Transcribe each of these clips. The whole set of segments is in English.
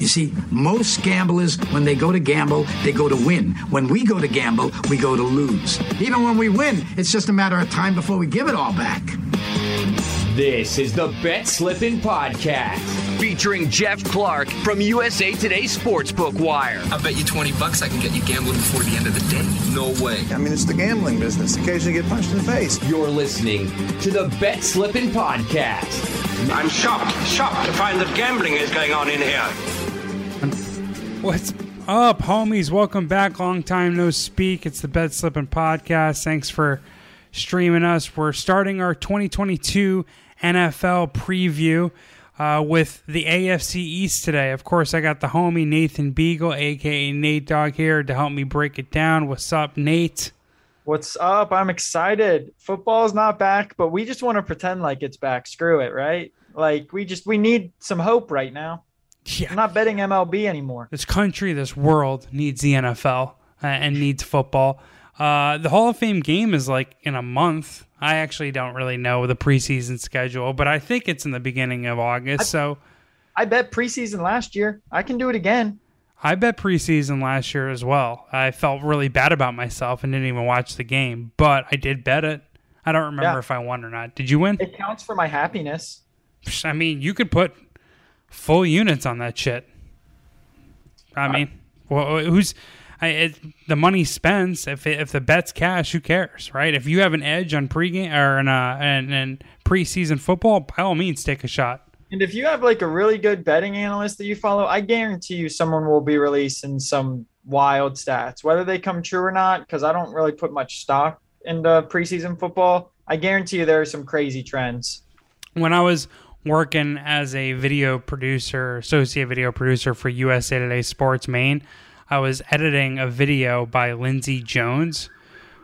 You see, most gamblers, when they go to gamble, they go to win. When we go to gamble, we go to lose. Even when we win, it's just a matter of time before we give it all back. This is the Bet Slippin' Podcast, featuring Jeff Clark from USA Today Sportsbook Wire. I bet you 20 bucks I can get you gambling before the end of the day. No way. I mean, it's the gambling business. Occasionally you get punched in the face. You're listening to the Bet Slippin' Podcast. I'm shocked to find that gambling is going on in here. What's up, homies? Welcome back. Long time no speak. It's the Bet Slippin' Podcast. Thanks for streaming us. We're starting our 2022 NFL preview with the AFC East today. Of course, I got the homie Nathan Beagle, aka Nate Dogg, here to help me break it down. What's up, Nate? What's up? I'm excited. Football's not back, but we just want to pretend like it's back. Screw it, right? Like we need some hope right now. Yeah. I'm not betting MLB anymore. This country, this world needs the NFL and needs football. The Hall of Fame game is like in a month. I actually don't really know the preseason schedule, but I think it's in the beginning of August. I bet preseason last year. I can do it again. I bet preseason last year as well. I felt really bad about myself and didn't even watch the game, but I did bet it. I don't remember if I won or not. Did you win? It counts for my happiness. I mean, you could put full units on that shit. I mean, well, who's... the money spends. If the bet's cash, who cares, right? If you have an edge on pregame or in preseason football, by all means, take a shot. And if you have like a really good betting analyst that you follow, I guarantee you someone will be releasing some wild stats, whether they come true or not, because I don't really put much stock into preseason football. I guarantee you there are some crazy trends. When I was working as a video producer, associate video producer for USA Today Sports Maine, I was editing a video by Lindsey Jones,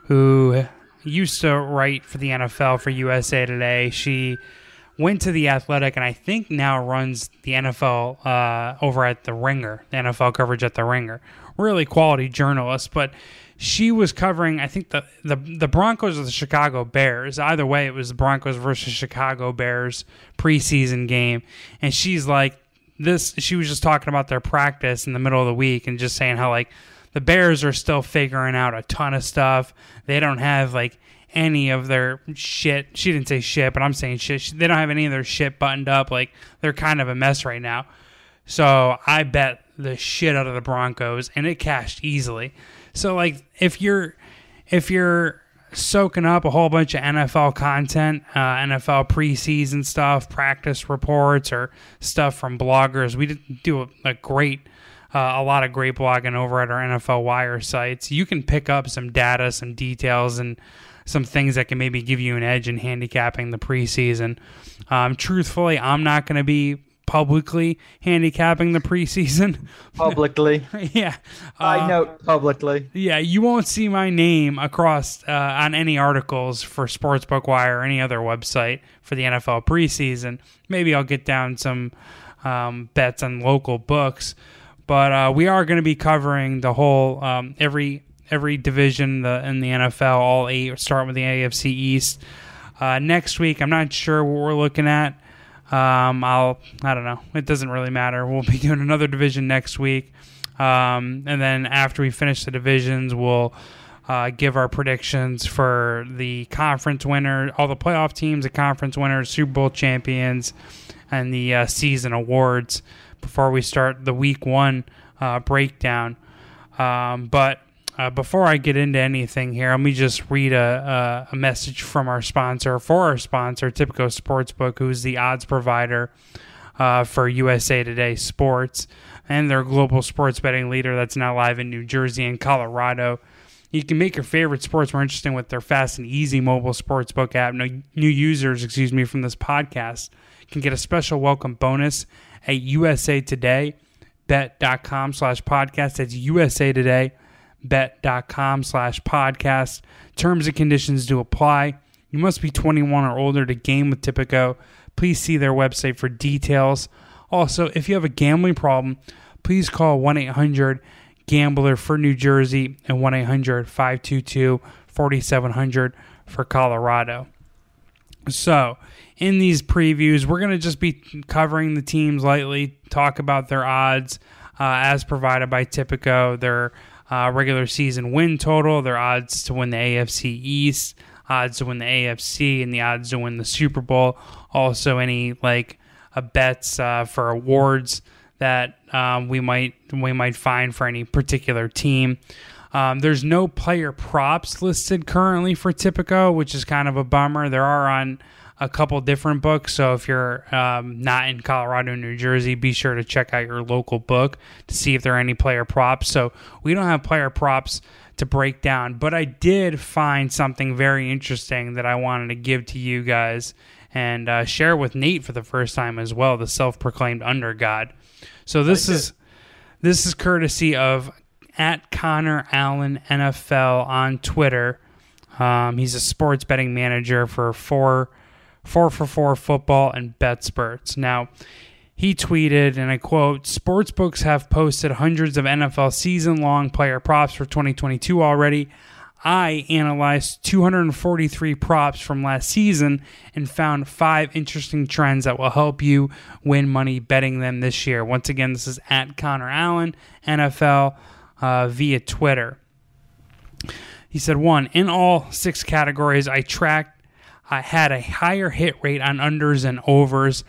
who used to write for the NFL for USA Today. She went to The Athletic and I think now runs the NFL over at The Ringer, the NFL coverage at The Ringer. Really quality journalist, but she was covering, I think, the Broncos or the Chicago Bears. Either way, it was the Broncos versus Chicago Bears preseason game, and she's like, she was just talking about their practice in the middle of the week and just saying how, like, the Bears are still figuring out a ton of stuff. They don't have, like, any of their shit. She didn't say shit, but I'm saying shit. They don't have any of their shit buttoned up. Like, they're kind of a mess right now. So I bet the shit out of the Broncos, and it cashed easily. So, like, if you're soaking up a whole bunch of NFL content, NFL preseason stuff, practice reports, or stuff from bloggers. We do a lot of great blogging over at our NFL Wire sites. You can pick up some data, some details, and some things that can maybe give you an edge in handicapping the preseason. Truthfully, I'm not going to be publicly handicapping the preseason. Publicly. Yeah. I note publicly. Yeah, you won't see my name across on any articles for Sportsbook Wire or any other website for the NFL preseason. Maybe I'll get down some bets on local books, but we are going to be covering the whole every division in the NFL, all eight, starting with the AFC East. Next week, I'm not sure what we're looking at. I don't know. It doesn't really matter. We'll be doing another division next week. And then after we finish the divisions, we'll give our predictions for the conference winner, all the playoff teams, the conference winners, Super Bowl champions, and the season awards before we start the week one breakdown. But before I get into anything here, let me just read a message from our sponsor, Tipico Sportsbook, who's the odds provider for USA Today Sports, and their global sports betting leader that's now live in New Jersey and Colorado. You can make your favorite sports more interesting with their fast and easy mobile sportsbook app. New users, from this podcast can get a special welcome bonus at usatodaybet.com/podcast. That's usatodaybet.com/podcast. Terms and conditions do apply. You must be 21 or older to game with Tipico. Please see their website for details. Also, if you have a gambling problem, please call 1-800-GAMBLER for New Jersey and 1-800-522-4700 for Colorado. So in these previews, we're going to just be covering the teams lightly, talk about their odds as provided by Tipico, their regular season win total, their odds to win the AFC East, odds to win the AFC, and the odds to win the Super Bowl. Also, any like bets for awards that we might find for any particular team. There's no player props listed currently for Tipico, which is kind of a bummer. There are on a couple different books, so if you're not in Colorado, New Jersey, be sure to check out your local book to see if there are any player props. So we don't have player props to break down, but I did find something very interesting that I wanted to give to you guys and share with Nate for the first time as well, the self-proclaimed under God. So this is courtesy of at Connor Allen NFL on Twitter. He's a sports betting manager for 4 for 4 Football and BetSperts. Now, he tweeted, and I quote, "Sportsbooks have posted hundreds of NFL season-long player props for 2022 already. I analyzed 243 props from last season and found 5 interesting trends that will help you win money betting them this year." Once again, this is at Connor Allen NFL via Twitter. He said, 1, in all 6 categories I tracked, I had a higher hit rate on unders and overs.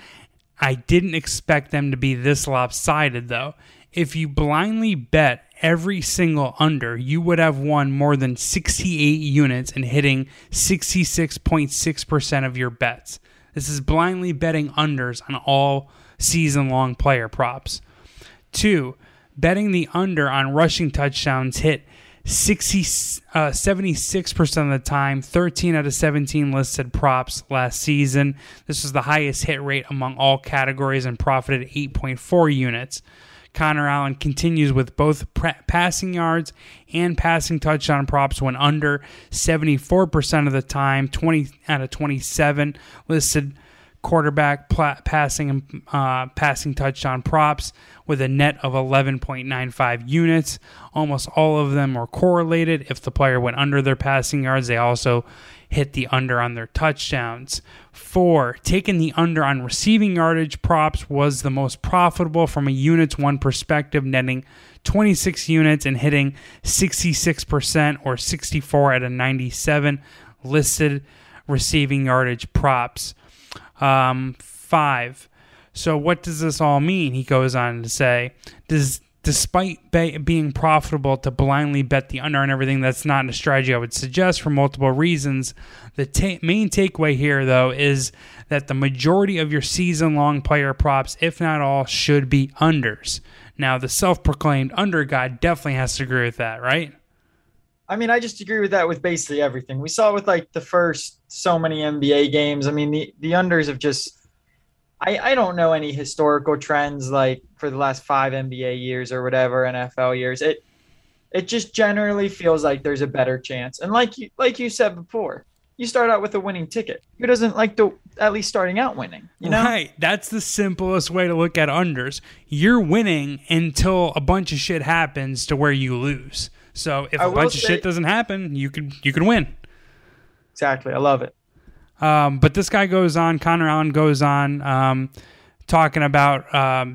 I didn't expect them to be this lopsided, though. If you blindly bet every single under, you would have won more than 68 units and hitting 66.6% of your bets. This is blindly betting unders on all season-long player props. 2, betting the under on rushing touchdowns hit 76% of the time, 13 out of 17 listed props last season. This was the highest hit rate among all categories and profited 8.4 units. Connor Allen continues with both passing yards and passing touchdown props went under 74% of the time, 20 out of 27 listed quarterback passing and passing touchdown props with a net of 11.95 units. Almost all of them were correlated. If the player went under their passing yards, they also hit the under on their touchdowns. 4, taking the under on receiving yardage props was the most profitable from a units one perspective, netting 26 units and hitting 66% or 64 out of 97 listed receiving yardage props. 5. So what does this all mean? He goes on to say, despite being profitable to blindly bet the under and everything, that's not a strategy I would suggest for multiple reasons. The main takeaway here, though, is that the majority of your season-long player props, if not all, should be unders. Now, the self-proclaimed under god definitely has to agree with that, right? I mean, I just agree with that with basically everything. We saw with like the first so many NBA games. I mean, the unders have just – I don't know any historical trends like for the last 5 NBA years or whatever, NFL years. It just generally feels like there's a better chance. And like you said before, you start out with a winning ticket. Who doesn't like to at least starting out winning? You know? Right. That's the simplest way to look at unders. You're winning until a bunch of shit happens to where you lose. So if a bunch of shit doesn't happen, you can win. Exactly. I love it. But this guy goes on, Connor Allen goes on talking about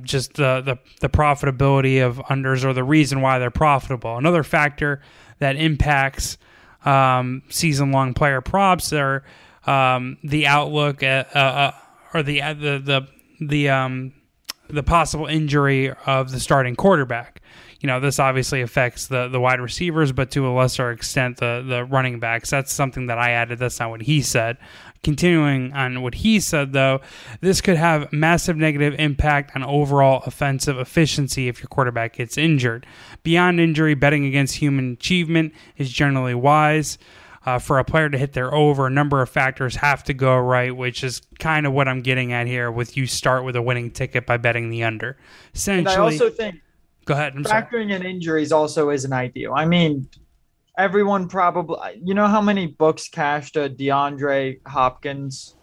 just the profitability of unders or the reason why they're profitable. Another factor that impacts season-long player props are the outlook at, or the possible injury of the starting quarterback. You know, this obviously affects the wide receivers, but to a lesser extent, the running backs. That's something that I added. That's not what he said. Continuing on what he said, though, this could have massive negative impact on overall offensive efficiency if your quarterback gets injured. Beyond injury, betting against human achievement is generally wise. For a player to hit their over, a number of factors have to go right, which is kind of what I'm getting at here with you start with a winning ticket by betting the under. Essentially, and I also think... Go ahead. Factoring in injuries also isn't ideal. I mean, everyone probably, you know how many books cashed a DeAndre Hopkins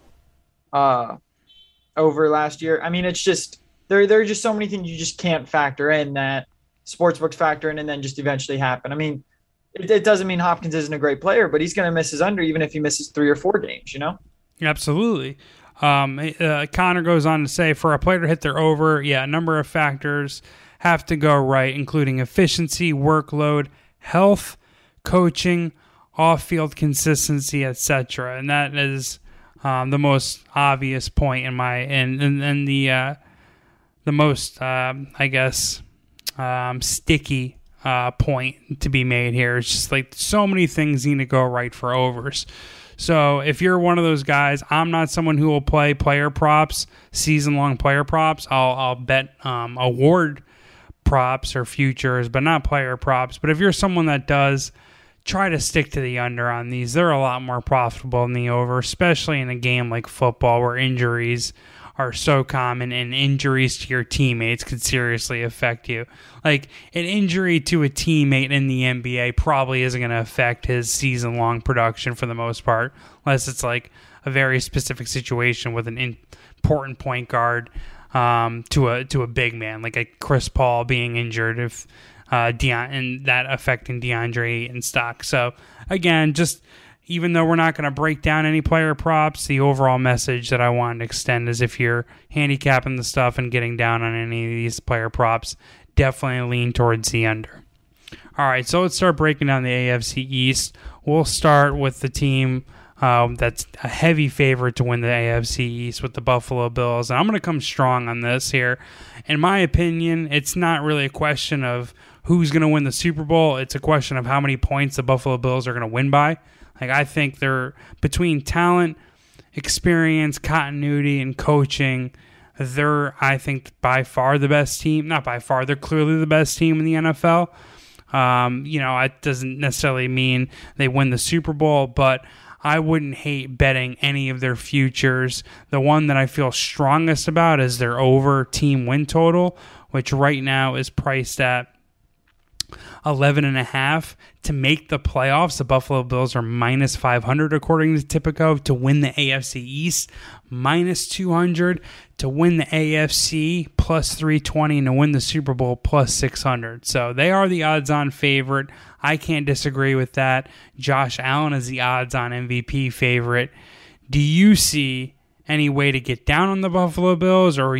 over last year? I mean, it's just, there are just so many things you just can't factor in that sportsbooks factor in and then just eventually happen. I mean, it doesn't mean Hopkins isn't a great player, but he's going to miss his under even if he misses 3 or 4 games, you know? Absolutely. Connor goes on to say, for a player to hit their over, a number of factors have to go right, including efficiency, workload, health, coaching, off-field consistency, etc. And that is the most obvious point in my and the most sticky point to be made here. It's just like so many things need to go right for overs. So if you're one of those guys, I'm not someone who will play player props, season-long player props. I'll bet award props or futures, but not player props. But if you're someone that does, try to stick to the under on these. They're a lot more profitable than the over, especially in a game like football where injuries are so common and injuries to your teammates could seriously affect you. Like an injury to a teammate in the NBA probably isn't going to affect his season-long production for the most part, unless it's like a very specific situation with an important point guard to a big man, like a Chris Paul being injured, if and that affecting DeAndre Ayton stock. So again, just even though we're not going to break down any player props, the overall message that I wanted to extend is if you're handicapping the stuff and getting down on any of these player props, definitely lean towards the under. All right, so let's start breaking down the AFC East. We'll start with the team that's a heavy favorite to win the AFC East with the Buffalo Bills. And I'm going to come strong on this here. In my opinion, it's not really a question of who's going to win the Super Bowl. It's a question of how many points the Buffalo Bills are going to win by. Like, I think they're between talent, experience, continuity, and coaching, they're, I think, by far the best team. Not by far. They're clearly the best team in the NFL. It doesn't necessarily mean they win the Super Bowl, but I wouldn't hate betting any of their futures. The one that I feel strongest about is their over team win total, which right now is priced at 11.5. To make the playoffs, the Buffalo Bills are minus 500, according to Tipico. To win the AFC East, minus 200. To win the AFC, plus 320. And to win the Super Bowl, plus 600. So they are the odds-on favorite. I can't disagree with that. Josh Allen is the odds-on MVP favorite. Do you see any way to get down on the Buffalo Bills, or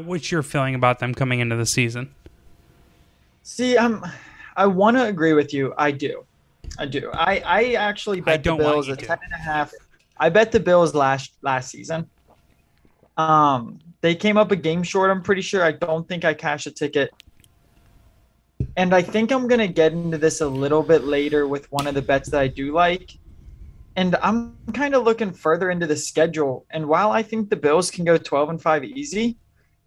what's your feeling about them coming into the season? See, I want to agree with you. I do. I actually bet the Bills at 10.5. I bet the Bills last season. They came up a game short, I'm pretty sure. I don't think I cashed a ticket. And I think I'm going to get into this a little bit later with one of the bets that I do like. And I'm kind of looking further into the schedule. And while I think the Bills can go 12-5 easy,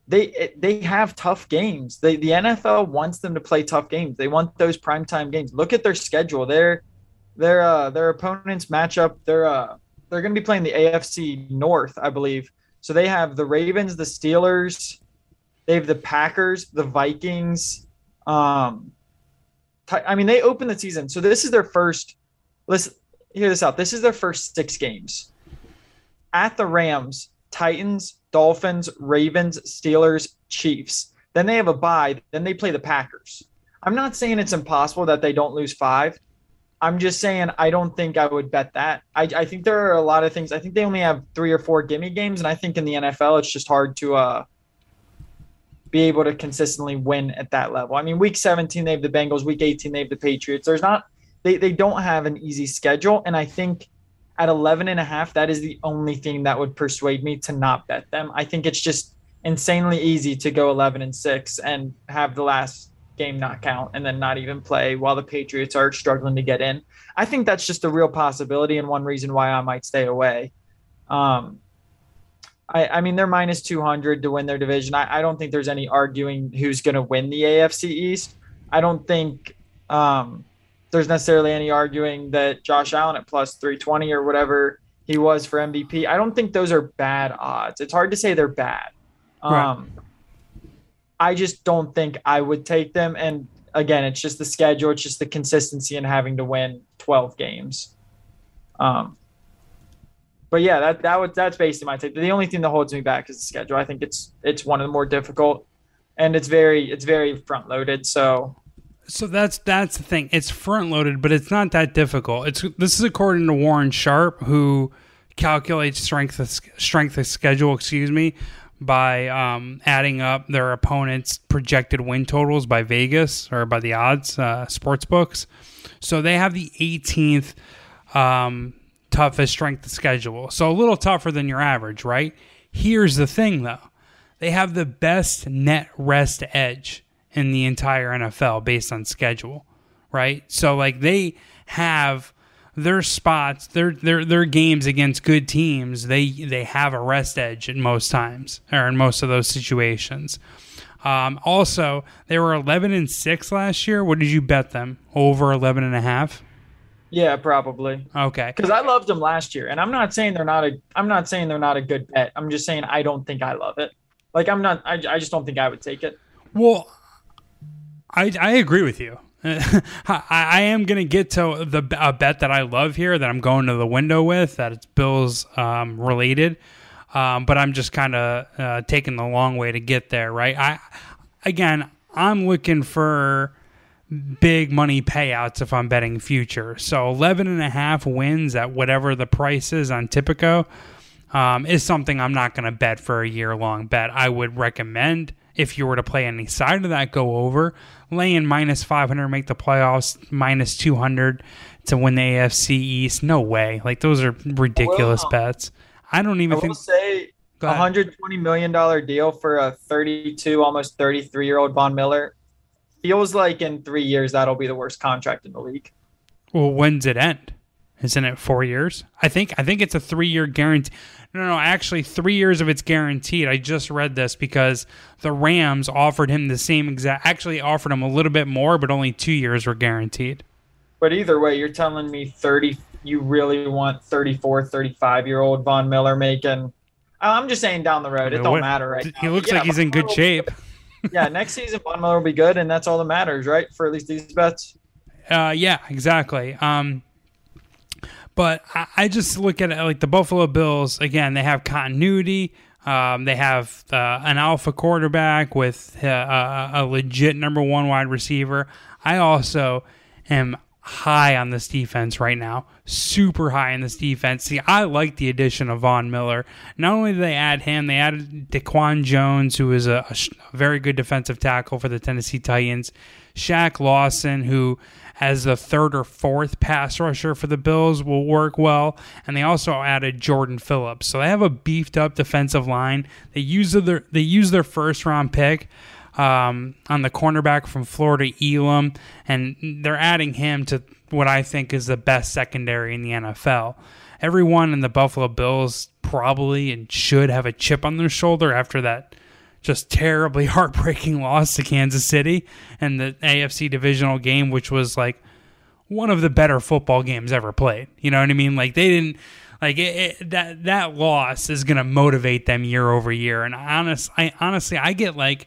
They have tough games. The NFL wants them to play tough games. They want those primetime games. Look at their schedule. Their opponents match up. They're going to be playing the AFC North, I believe. So they have the Ravens, the Steelers, they have the Packers, the Vikings. They open the season. So this is their first. Let's hear this out. This is their first 6 games. At the Rams, Titans, Dolphins, Ravens, Steelers, Chiefs. Then they have a bye. Then they play the Packers. I'm not saying it's impossible that they don't lose 5. I'm just saying I don't think I would bet that. I think there are a lot of things. I think they only have 3 or 4 gimme games, and I think in the NFL it's just hard to be able to consistently win at that level. I mean, week 17 they have the Bengals. Week 18 they have the Patriots. There's not they don't have an easy schedule, and I think – at 11.5, that is the only thing that would persuade me to not bet them. I think it's just insanely easy to go 11-6 and have the last game not count and then not even play while the Patriots are struggling to get in. I think that's just a real possibility and one reason why I might stay away. They're minus 200 to win their division. I don't think there's any arguing who's going to win the AFC East. I don't think there's necessarily any arguing that Josh Allen at plus 320 or whatever he was for MVP. I don't think those are bad odds. It's hard to say they're bad. Right. I just don't think I would take them. And again, it's just the schedule. It's just the consistency and having to win 12 games. That's basically my take. The only thing that holds me back is the schedule. I think it's one of the more difficult, and it's very front loaded. So that's the thing. It's front-loaded, but it's not that difficult. This is according to Warren Sharp, who calculate strength of schedule, by adding up their opponent's projected win totals by Vegas or by the odds sports books. So they have the 18th toughest strength of schedule. So a little tougher than your average, right? Here's the thing, though. They have the best net rest edge in the entire NFL based on schedule, right? So, like, they have their spots, their games against good teams, they have a rest edge in most times, or in most of those situations. Also, they were 11-6 last year. What did you bet them? Over 11.5? Yeah, probably. Okay. Because I loved them last year, and I'm not saying they're not a good bet. I'm just saying I don't think I love it. Like, I just don't think I would take it. Well, I agree with you. I am going to get to a bet that I love here that I'm going to the window with, that it's Bills related. But I'm just kind of taking the long way to get there, right? I'm looking for big money payouts if I'm betting future. So 11.5 wins at whatever the price is on Tipico is something I'm not going to bet for a year-long bet. I would recommend, if you were to play any side of that, go over. Lay in -500, make the playoffs, -200 to win the AFC East. No way. Like, those are ridiculous bets. I don't even think. I will say $120 million deal for a 32, almost 33-year-old Von Miller. Feels like in 3 years that'll be the worst contract in the league. Well, when's it end? Isn't it 4 years? I think it's a 3-year guarantee. No, actually 3 years of it's guaranteed. I just read this because the Rams offered him the same exact, actually offered him a little bit more, but only 2 years were guaranteed. But either way, you're telling me you really want 34, 35-year-old Von Miller making, I'm just saying down the road, matter right now. He looks like he's in good shape. Yeah, next season Von Miller will be good, and that's all that matters, right, for at least these bets? Yeah, exactly. But I just look at it like the Buffalo Bills, again, they have continuity. They have an alpha quarterback with a legit number one wide receiver. I also am high on this defense right now, super high on this defense. See, I like the addition of Von Miller. Not only did they add him, they added Daquan Jones, who is a very good defensive tackle for the Tennessee Titans. Shaq Lawson, who as the third or fourth pass rusher for the Bills, will work well. And they also added Jordan Phillips. So they have a beefed-up defensive line. They use their first-round pick on the cornerback from Florida, Elam, and they're adding him to what I think is the best secondary in the NFL. Everyone in the Buffalo Bills probably and should have a chip on their shoulder after that just terribly heartbreaking loss to Kansas City and the AFC divisional game, which was like one of the better football games ever played. You know what I mean? Like, they didn't like it, that loss is going to motivate them year over year. And I get like,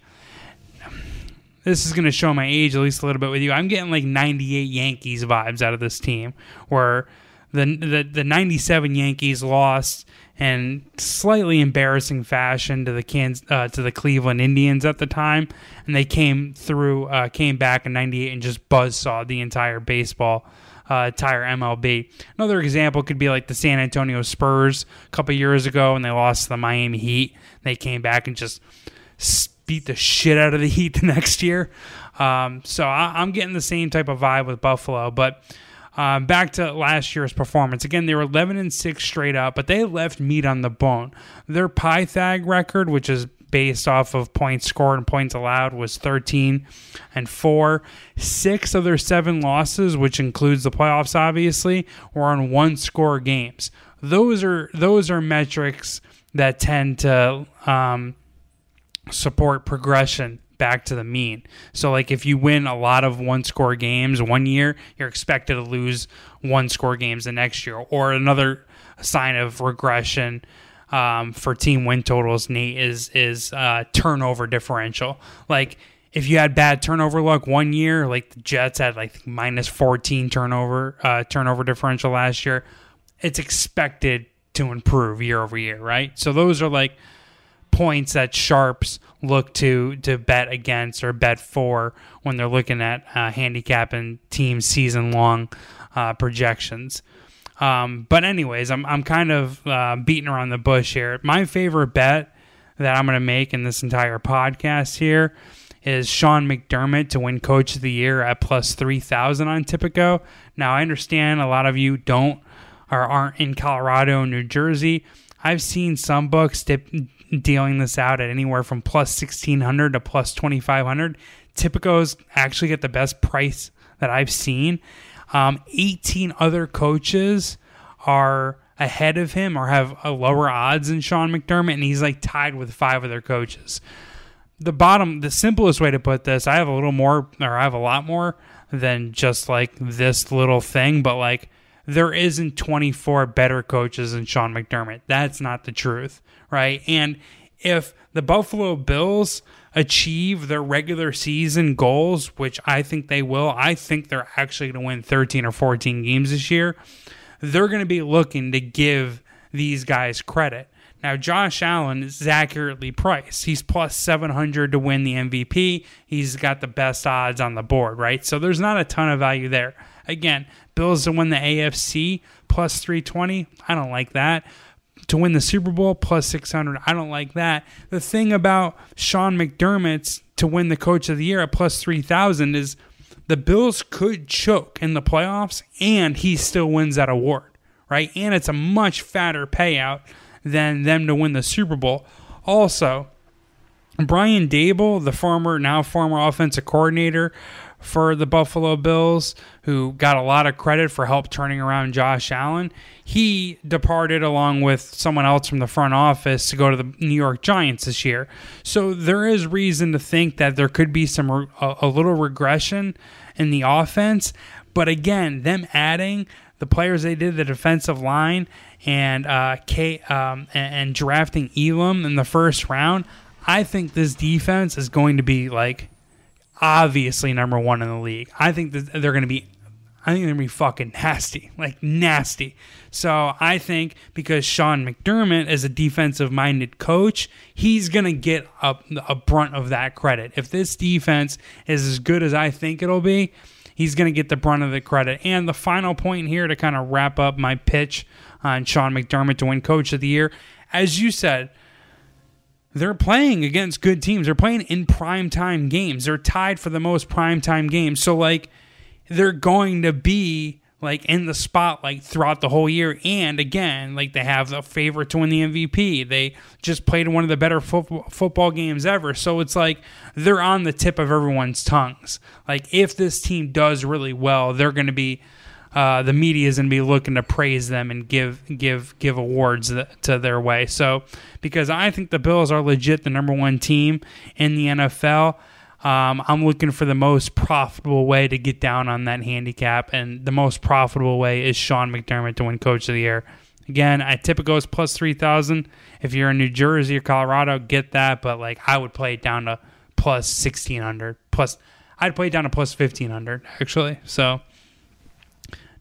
this is going to show my age at least a little bit with you. I'm getting like 98 Yankees vibes out of this team, where the 97 Yankees lost in slightly embarrassing fashion to the Cleveland Indians at the time, and they came back in 98 and just buzzsawed the entire baseball, entire MLB. Another example could be like the San Antonio Spurs a couple years ago, and they lost to the Miami Heat. They came back and just beat the shit out of the Heat the next year. So I'm getting the same type of vibe with Buffalo. But back to last year's performance. Again, they were 11-6 straight up, but they left meat on the bone. Their Pythag record, which is based off of points scored and points allowed, was 13-4. 6 of their 7 losses, which includes the playoffs, obviously, were on one-score games. Those are metrics that tend to support progression back to the mean. So, like, if you win a lot of one-score games one year, you're expected to lose one-score games the next year. Or another sign of regression for team win totals, Nate, is turnover differential. Like, if you had bad turnover luck one year, like the Jets had like -14 turnover differential last year, it's expected to improve year over year, right? So those are like points that sharps look to bet against or bet for when they're looking at handicapping team season long projections. But anyways, I'm kind of beating around the bush here. My favorite bet that I'm going to make in this entire podcast here is Sean McDermott to win Coach of the Year at plus 3,000 on Tipico. Now, I understand a lot of you don't or aren't in Colorado and New Jersey. I've seen some books dealing this out at anywhere from plus 1,600 to plus 2,500. Tipico's actually get the best price that I've seen. 18 other coaches are ahead of him or have a lower odds than Sean McDermott, and he's like tied with 5 other coaches. The simplest way to put this, I have a lot more than just like this little thing, but like there isn't 24 better coaches than Sean McDermott. That's not the truth, right? And if the Buffalo Bills achieve their regular season goals, which I think they will, I think they're actually going to win 13 or 14 games this year, they're going to be looking to give these guys credit. Now, Josh Allen is accurately priced. He's plus 700 to win the MVP. He's got the best odds on the board, right? So there's not a ton of value there. Again, Bills to win the AFC, plus 320. I don't like that. To win the Super Bowl, plus 600. I don't like that. The thing about Sean McDermott's to win the Coach of the Year at plus 3,000 is the Bills could choke in the playoffs, and he still wins that award, right? And it's a much fatter payout than them to win the Super Bowl. Also, Brian Dable, the former offensive coordinator for the Buffalo Bills, who got a lot of credit for help turning around Josh Allen, he departed along with someone else from the front office to go to the New York Giants this year. So there is reason to think that there could be some a little regression in the offense. But again, them adding the players they did, the defensive line, and drafting Elam in the first round, I think this defense is going to be like obviously number one in the league. I think they're going to be fucking nasty, like nasty. So I think because Sean McDermott is a defensive-minded coach, he's going to get a brunt of that credit. If this defense is as good as I think it'll be, he's going to get the brunt of the credit. And the final point here to kind of wrap up my pitch on Sean McDermott to win Coach of the Year, as you said, they're playing against good teams. They're playing in primetime games. They're tied for the most primetime games. So, like, they're going to be, like, in the spotlight throughout the whole year. And, again, like, they have the favorite to win the MVP. They just played one of the better football games ever. So, it's like they're on the tip of everyone's tongues. Like, if this team does really well, they're going to be the media is going to be looking to praise them and give awards to their way. So, because I think the Bills are legit the number one team in the NFL, I'm looking for the most profitable way to get down on that handicap, and the most profitable way is Sean McDermott to win Coach of the Year. Again, I Tipico is plus 3,000. If you're in New Jersey or Colorado, get that, but like I would play it down to plus 1,600. I'd play it down to plus 1,500 actually. So.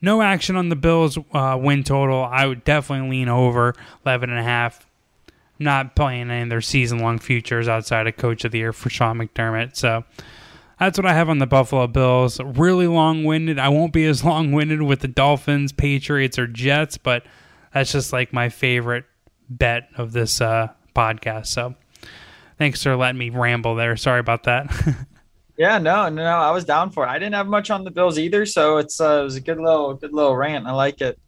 No action on the Bills win total. I would definitely lean over 11.5. Not playing any of their season-long futures outside of Coach of the Year for Sean McDermott. So that's what I have on the Buffalo Bills. Really long-winded. I won't be as long-winded with the Dolphins, Patriots, or Jets, but that's just like my favorite bet of this podcast. So thanks for letting me ramble there. Sorry about that. Yeah, no, I was down for it. I didn't have much on the Bills either, so it was a good little rant. I like it.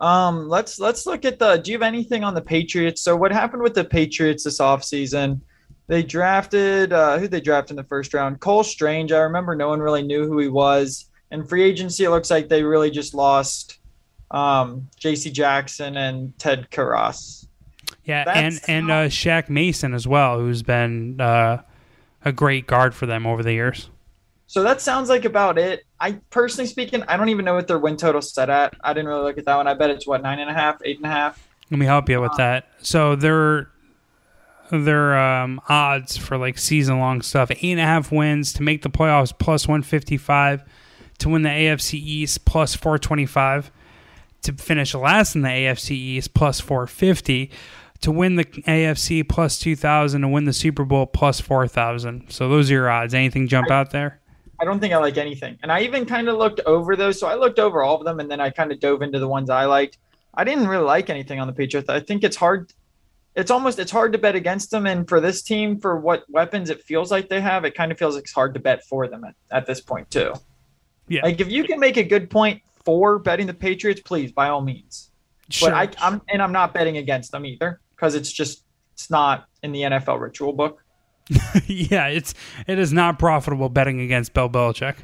Let's look at do you have anything on the Patriots? So what happened with the Patriots this offseason? They drafted who'd they draft in the first round? Cole Strange. I remember no one really knew who he was. And free agency, it looks like they really just lost J.C. Jackson and Ted Karras. Yeah, and Shaq Mason as well, who's been a great guard for them over the years. So that sounds like about it. I personally speaking, I don't even know what their win total set at. I didn't really look at that one. I bet it's 9.5, 8.5. Let me help you with that. So their odds for like season long stuff: 8.5 wins to make the playoffs, plus 155, to win the AFC East, plus 425, to finish last in the AFC East, plus 450. To win the AFC, plus 2,000. To win the Super Bowl, plus 4,000. So those are your odds. Anything jump out there? I don't think I like anything. And I even kind of looked over those. So I looked over all of them, and then I kind of dove into the ones I liked. I didn't really like anything on the Patriots. I think it's hard. It's hard to bet against them. And for this team, for what weapons it feels like they have, it kind of feels like it's hard to bet for them at this point too. Yeah. Like if you can make a good point for betting the Patriots, please, by all means. Sure. But I'm not betting against them either, because it's not in the NFL ritual book. Yeah, it is not profitable betting against Bill Belichick.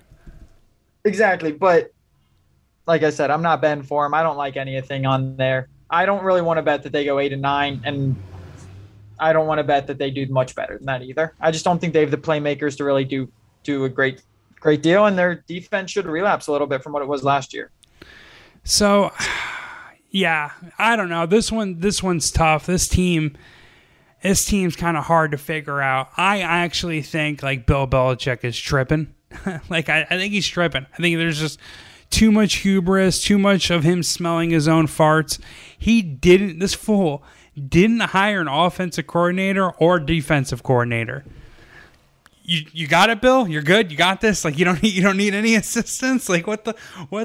Exactly, but like I said, I'm not betting for him. I don't like anything on there. I don't really want to bet that they go 8-9, and I don't want to bet that they do much better than that either. I just don't think they have the playmakers to really do a great deal, and their defense should relapse a little bit from what it was last year. So, yeah, I don't know. This one's tough. This team's kind of hard to figure out. I actually think like Bill Belichick is tripping. Like I think he's tripping. I think there's just too much hubris, too much of him smelling his own farts. This fool didn't hire an offensive coordinator or defensive coordinator. You got it, Bill? You're good? You got this? Like you don't need any assistance? Like what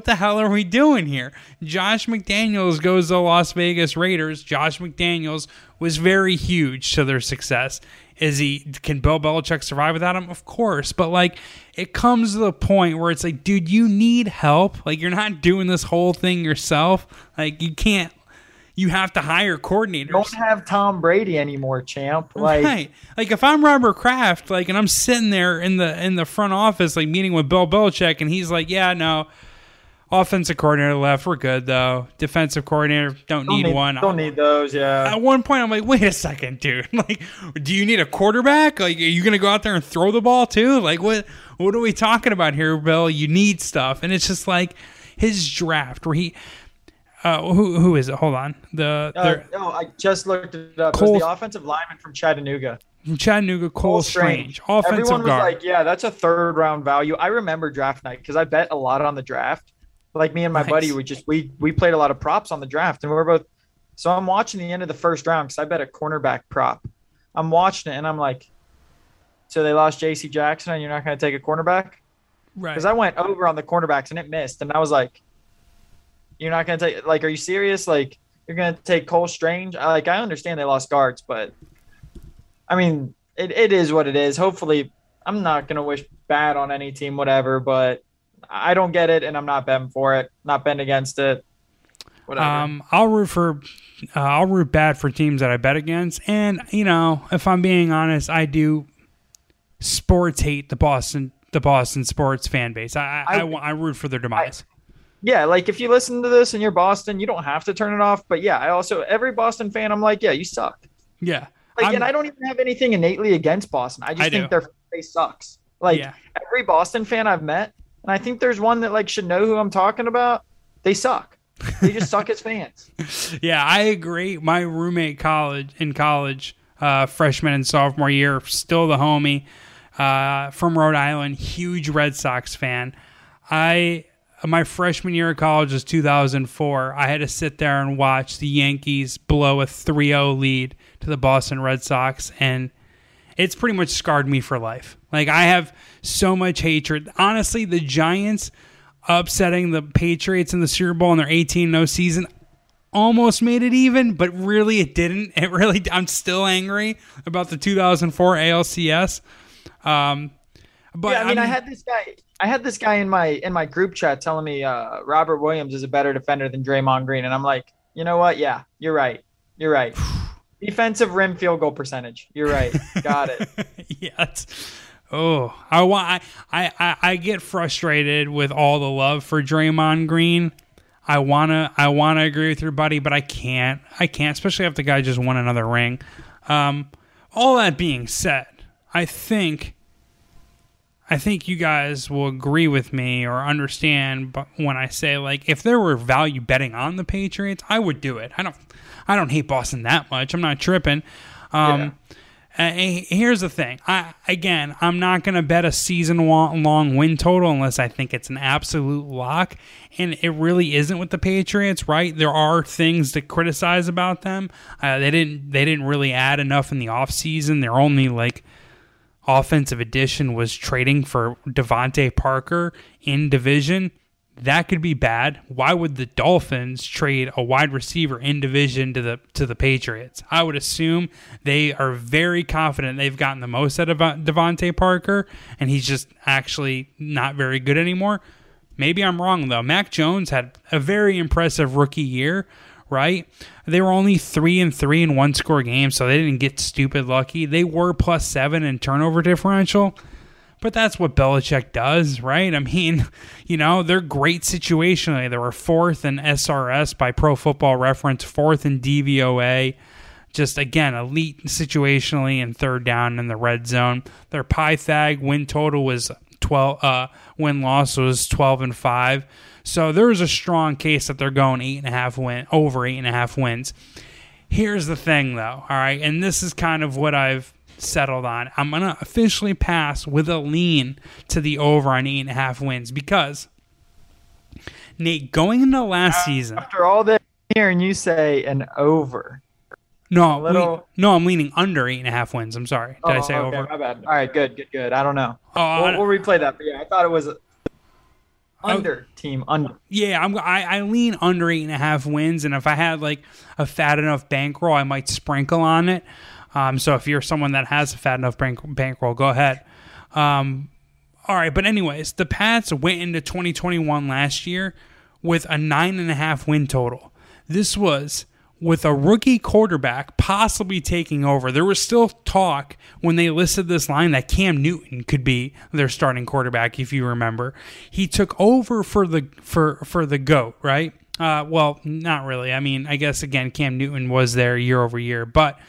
the hell are we doing here? Josh McDaniels goes to the Las Vegas Raiders. Josh McDaniels was very huge to their success. Can Bill Belichick survive without him? Of course. But like it comes to the point where it's like, dude, you need help. Like you're not doing this whole thing yourself. Like you have to hire coordinators. Don't have Tom Brady anymore, champ. Like, right. Like if I'm Robert Kraft, like, and I'm sitting there in the front office, like meeting with Bill Belichick, and he's like, "Yeah, no, offensive coordinator left. We're good though. Defensive coordinator don't need one. Don't need those." Yeah. At one point, I'm like, "Wait a second, dude. Like, do you need a quarterback? Like, are you gonna go out there and throw the ball too? Like, what are we talking about here, Bill? You need stuff." And it's just like his draft where he. Who is it? Hold on. I just looked it up. It was the offensive lineman from Chattanooga. Cole Strange. Offensive Everyone was guard. Like, yeah, that's a third-round value. I remember draft night because I bet a lot on the draft. Like me and my buddy, we played a lot of props on the draft, and so I'm watching the end of the first round because I bet a cornerback prop. I'm watching it, and I'm like, so they lost J.C. Jackson, and you're not going to take a cornerback? Right. Because I went over on the cornerbacks, and it missed, and I was like, you're not going to take – like, are you serious? Like, you're going to take Cole Strange? Like, I understand they lost guards, but, I mean, it is what it is. Hopefully – I'm not going to wish bad on any team, whatever, but I don't get it, and I'm not betting for it, not betting against it, whatever. I'll root bad for teams that I bet against. And, you know, if I'm being honest, I do sports hate the Boston sports fan base. I root for their demise. Yeah, like if you listen to this and you're Boston, you don't have to turn it off. But yeah, I also every Boston fan, I'm like, yeah, you suck. Yeah, like, and I don't even have anything innately against Boston. I think their fan base sucks. Like every Boston fan I've met, and I think there's one that like should know who I'm talking about. They suck. They just suck as fans. Yeah, I agree. My roommate in college, freshman and sophomore year, still the homie from Rhode Island, huge Red Sox fan. My freshman year of college was 2004. I had to sit there and watch the Yankees blow a 3-0 lead to the Boston Red Sox, and it's pretty much scarred me for life. Like, I have so much hatred. Honestly, the Giants upsetting the Patriots in the Super Bowl in their 18-0 season almost made it even, but really it didn't. I'm still angry about the 2004 ALCS. But yeah, I mean, I had this guy in my group chat telling me Robert Williams is a better defender than Draymond Green. And I'm like, you know what? Yeah, you're right. You're right. Defensive rim field goal percentage. You're right. Got it. I get frustrated with all the love for Draymond Green. I wanna agree with your buddy, but I can't, especially if the guy just won another ring. All that being said, I think you guys will agree with me or understand when I say, like, if there were value betting on the Patriots, I would do it. I don't hate Boston that much. I'm not tripping. Here's the thing. I'm not going to bet a season-long win total unless I think it's an absolute lock, and it really isn't with the Patriots, right? There are things to criticize about them. They didn't really add enough in the offseason. They're only, like, offensive addition was trading for Devontae Parker in division, that could be bad. Why would the Dolphins trade a wide receiver in division to the Patriots? I would assume they are very confident they've gotten the most out of Devontae Parker, and he's just actually not very good anymore. Maybe I'm wrong, though. Mac Jones had a very impressive rookie year, right? They were only 3-3 in one-score games, so they didn't get stupid lucky. They were +7 in turnover differential. But that's what Belichick does, right? I mean, you know, they're great situationally. They were 4th in SRS by Pro Football Reference, 4th in DVOA. Just, again, elite situationally and 3rd down in the red zone. Their Pythag win total was 12, win-loss was 12-5. So there's a strong case that they're going 8.5 wins. Here's the thing, though, all right? And this is kind of what I've settled on. I'm going to officially pass with a lean to the over on 8.5 wins because, Nate, going into last season. After all that hearing you say an over. No, I'm leaning under 8.5 wins. I'm sorry. Did I say okay, over? My bad. All right, good. I don't know. We'll replay that. But yeah, I thought it was under. Yeah, I lean under 8.5 wins, and if I had like a fat enough bankroll, I might sprinkle on it. So if you're someone that has a fat enough bankroll, go ahead. All right, but anyways, the Pats went into 2021 last year with a 9.5 win total. This was with a rookie quarterback possibly taking over. There was still talk when they listed this line that Cam Newton could be their starting quarterback, if you remember. He took over for the GOAT, right? Well, not really. I mean, I guess, again, Cam Newton was there year over year. But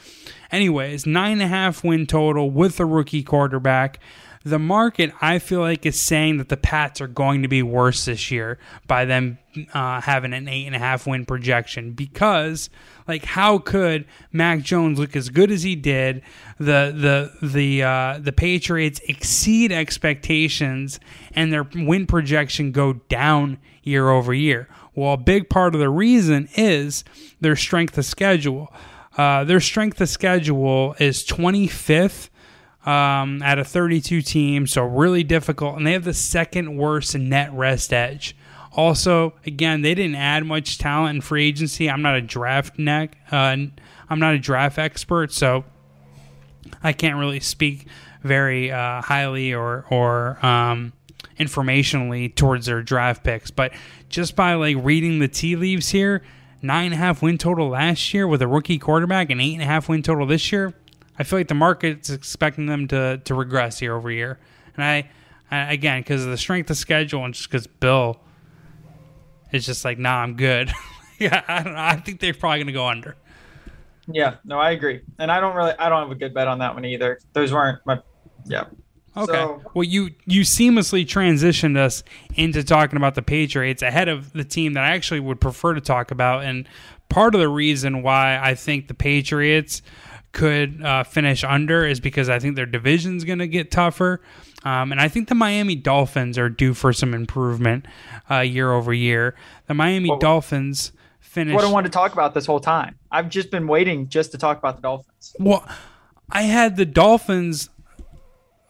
anyways, 9.5 win total with a rookie quarterback. The market, I feel like, is saying that the Pats are going to be worse this year by them having an 8.5 win projection because, like, how could Mac Jones look as good as he did? The Patriots exceed expectations and their win projection go down year over year. Well, a big part of the reason is their strength of schedule. Their strength of schedule is 25th. At a 32 team, so really difficult. And they have the second worst net rest edge. Also, again, they didn't add much talent in free agency. I'm not a draft expert, so I can't really speak very highly or informationally towards their draft picks. But just by like reading the tea leaves here, 9.5 win total last year with a rookie quarterback and 8.5 win total this year. I feel like the market's expecting them to regress year over year. And I again, because of the strength of schedule and just because Bill is just like, nah, I'm good. Yeah, I don't know. I think they're probably going to go under. Yeah, no, I agree. And I don't have a good bet on that one either. Those weren't my, yeah. Okay. So, well, you seamlessly transitioned us into talking about the Patriots ahead of the team that I actually would prefer to talk about. And part of the reason why I think the Patriots could finish under is because I think their division's going to get tougher. And I think the Miami Dolphins are due for some improvement year over year. The Miami Dolphins finished... What I wanted to talk about this whole time. I've just been waiting just to talk about the Dolphins. Well, I had the Dolphins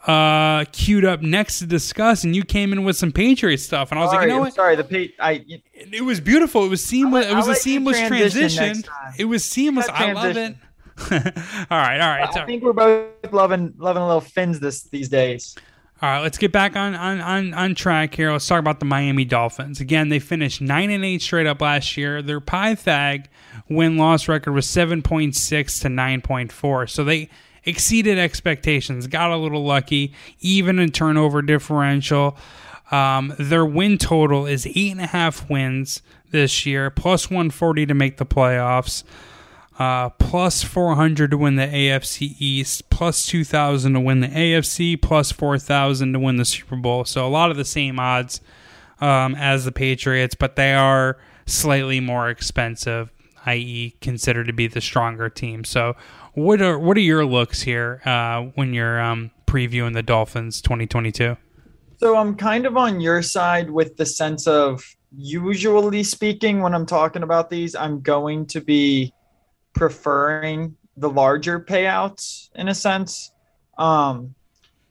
queued up next to discuss, and you came in with some Patriots stuff. And I was sorry, like, you know what? I'm sorry. It was beautiful. It was seamless. It was a seamless transition. It was seamless. I love it. All right. I think we're both loving a little fins these days. All right, let's get back on track here. Let's talk about the Miami Dolphins. Again, they finished 9-8 straight up last year. Their Pythag win-loss record was 7.6 to 9.4. So they exceeded expectations, got a little lucky, even in turnover differential. Their win total is 8.5 wins this year, plus 140 to make the playoffs. Plus 400 to win the AFC East, plus 2,000 to win the AFC, plus 4,000 to win the Super Bowl. So a lot of the same odds as the Patriots, but they are slightly more expensive, i.e. considered to be the stronger team. So what are your looks here when you're previewing the Dolphins 2022? So I'm kind of on your side with the sense of, usually speaking, when I'm talking about these, I'm going to be preferring the larger payouts in a sense.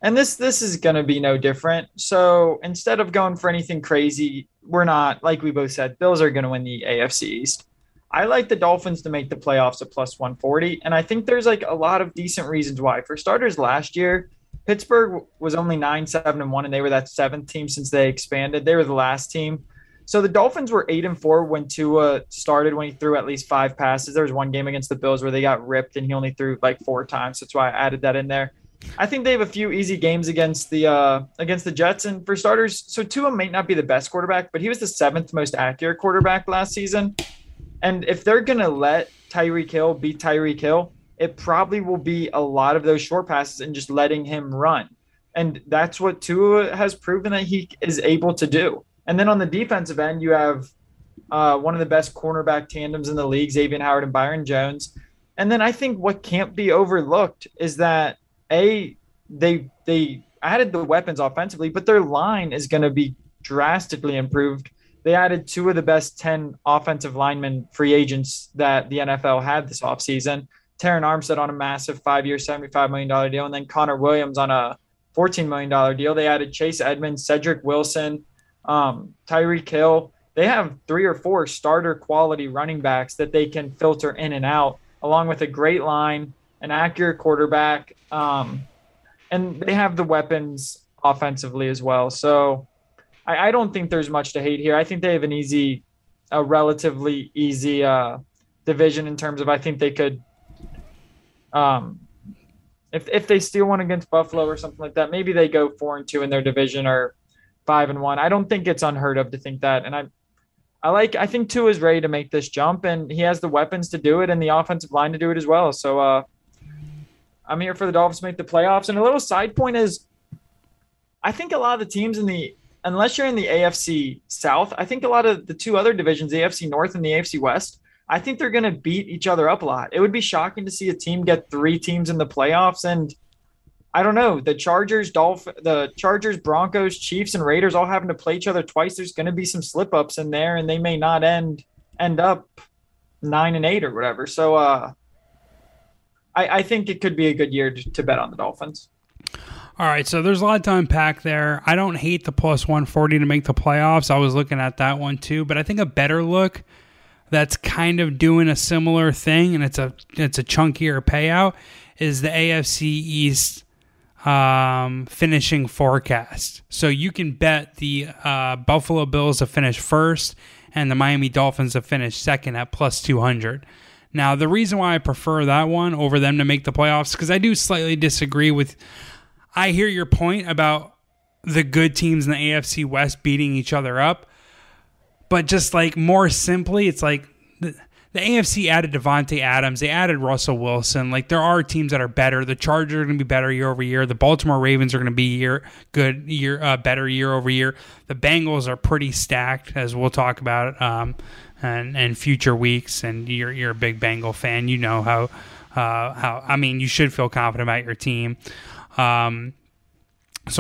And this is going to be no different. So instead of going for anything crazy, we're not, like we both said, Bills are going to win the AFC East. I like the Dolphins to make the playoffs at plus 140. And I think there's like a lot of decent reasons why. For starters, last year, Pittsburgh was only 9-7-1, and they were that seventh team since they expanded. They were the last team. So the Dolphins were 8-4 when Tua started, when he threw at least 5 passes. There was one game against the Bills where they got ripped and he only threw like 4 times. That's why I added that in there. I think they have a few easy games against the Jets. And for starters, so Tua may not be the best quarterback, but he was the 7th most accurate quarterback last season. And if they're going to let Tyreek Hill be Tyreek Hill, it probably will be a lot of those short passes and just letting him run. And that's what Tua has proven that he is able to do. And then on the defensive end, you have one of the best cornerback tandems in the league, Xavier Howard and Byron Jones. And then I think what can't be overlooked is that, A, they added the weapons offensively, but their line is going to be drastically improved. They added 2 of the best 10 offensive linemen free agents that the NFL had this offseason. Terron Armstead on a massive 5-year, $75 million deal, and then Connor Williams on a $14 million deal. They added Chase Edmonds, Cedric Wilson, Tyreek Hill. They have 3 or 4 starter quality running backs that they can filter in and out, along with a great line, an accurate quarterback, and they have the weapons offensively as well. So I don't think there's much to hate here. I think they have a relatively easy division in terms of, I think they could, if they steal one against Buffalo or something like that, maybe they go 4-2 in their division or 5-1. I don't think it's unheard of to think that. And I think Tua is ready to make this jump, and he has the weapons to do it and the offensive line to do it as well. So I'm here for the Dolphins to make the playoffs. And a little side point is, I think a lot of the teams unless you're in the AFC South, I think a lot of the 2 other divisions, the AFC North and the AFC West, I think they're going to beat each other up a lot. It would be shocking to see a team get 3 teams in the playoffs. And I don't know, the Chargers, Broncos, Chiefs, and Raiders all having to play each other twice. There's going to be some slip-ups in there, and they may not end up 9-8 or whatever. So I think it could be a good year to bet on the Dolphins. All right, so there's a lot to unpack there. I don't hate the plus 140 to make the playoffs. I was looking at that one too, but I think a better look that's kind of doing a similar thing, and it's a chunkier payout, is the AFC East finishing forecast. So you can bet the Buffalo Bills to finish first and the Miami Dolphins to finish second at plus 200. Now, the reason why I prefer that one over them to make the playoffs, because I do slightly disagree with... I hear your point about the good teams in the AFC West beating each other up, but just like more simply, it's like the AFC added Devontae Adams. They added Russell Wilson. Like, there are teams that are better. The Chargers are going to be better year over year. The Baltimore Ravens are going to be better year over year. The Bengals are pretty stacked, as we'll talk about in future weeks. And you're a big Bengal fan. You know how you should feel confident about your team. So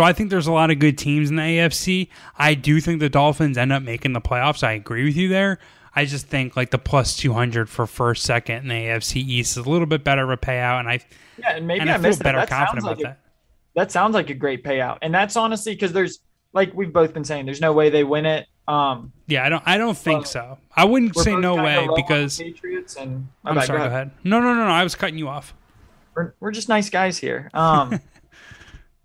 I think there's a lot of good teams in the AFC. I do think the Dolphins end up making the playoffs. I agree with you there. I just think like the plus 200 for first, second in the AFC East is a little bit better of a payout, and I feel better confident about that. That sounds like a great payout, and that's honestly because there's, like we've both been saying, there's no way they win it. Yeah, I don't think so. I wouldn't say no way because Patriots and I'm sorry. Go ahead. No. I was cutting you off. We're just nice guys here.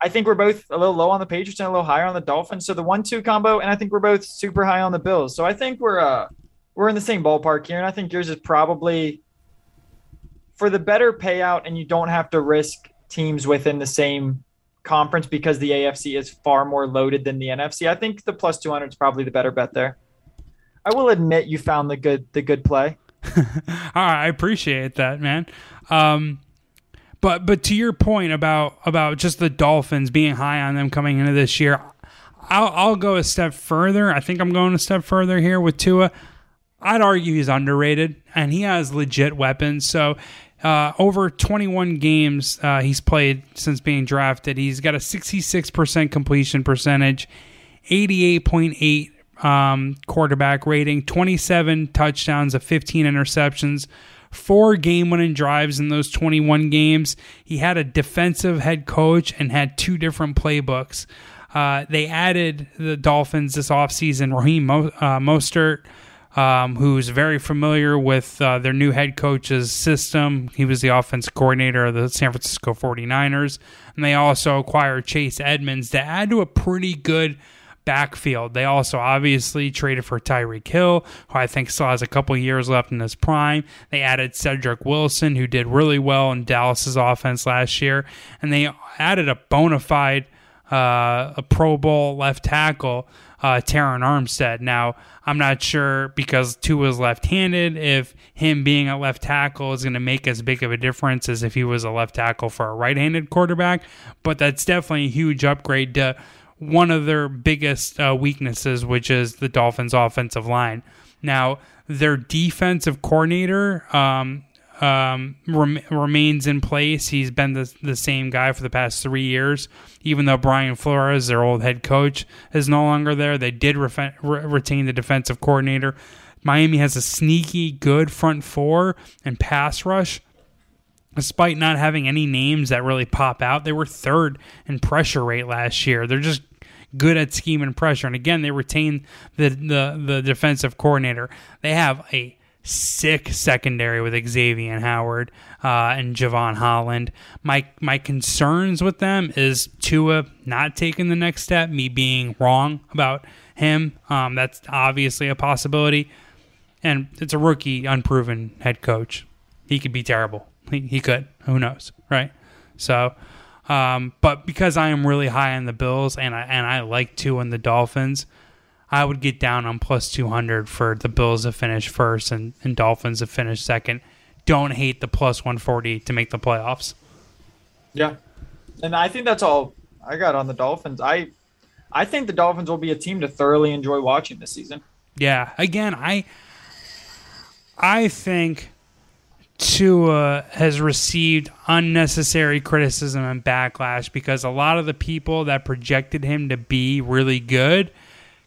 I think we're both a little low on the Patriots and a little higher on the Dolphins. So the 1-2 combo, and I think we're both super high on the Bills. So I think we're in the same ballpark here, and I think yours is probably for the better payout, and you don't have to risk teams within the same conference because the AFC is far more loaded than the NFC. I think the plus 200 is probably the better bet there. I will admit you found the good play. All right, I appreciate that, man. But to your point about just the Dolphins being high on them coming into this year, I'll go a step further. I think I'm going a step further here with Tua. I'd argue he's underrated, and he has legit weapons. So over 21 games he's played since being drafted, he's got a 66% completion percentage, 88.8 quarterback rating, 27 touchdowns, 15 interceptions, 4 game-winning drives in those 21 games. He had a defensive head coach and had 2 different playbooks. They added the Dolphins this offseason, Raheem Mostert, who's very familiar with their new head coach's system. He was the offensive coordinator of the San Francisco 49ers. And they also acquired Chase Edmonds to add to a pretty good backfield. They also obviously traded for Tyreek Hill, who I think still has a couple years left in his prime. They added Cedric Wilson, who did really well in Dallas's offense last year. And they added a bona fide a Pro Bowl left tackle, Terron Armstead. Now, I'm not sure, because Tua is left-handed, if him being a left tackle is going to make as big of a difference as if he was a left tackle for a right-handed quarterback, but that's definitely a huge upgrade to one of their biggest weaknesses, which is the Dolphins' offensive line. Now, their defensive coordinator remains in place. He's been the same guy for the past 3 years, even though Brian Flores, their old head coach, is no longer there. They did retain the defensive coordinator. Miami has a sneaky good front four and pass rush. Despite not having any names that really pop out, they were third in pressure rate last year. They're just good at scheme and pressure. And again, they retain the defensive coordinator. They have a sick secondary with Xavier Howard and Javon Holland. My concerns with them is Tua not taking the next step, me being wrong about him. That's obviously a possibility. And it's a rookie, unproven head coach. He could be terrible. He could. Who knows, right? So, but because I am really high on the Bills and I like Tua and the Dolphins, I would get down on plus 200 for the Bills to finish first and Dolphins to finish second. Don't hate the plus 140 to make the playoffs. Yeah. And I think that's all I got on the Dolphins. I think the Dolphins will be a team to thoroughly enjoy watching this season. Yeah. Again, I think Tua has received unnecessary criticism and backlash because a lot of the people that projected him to be really good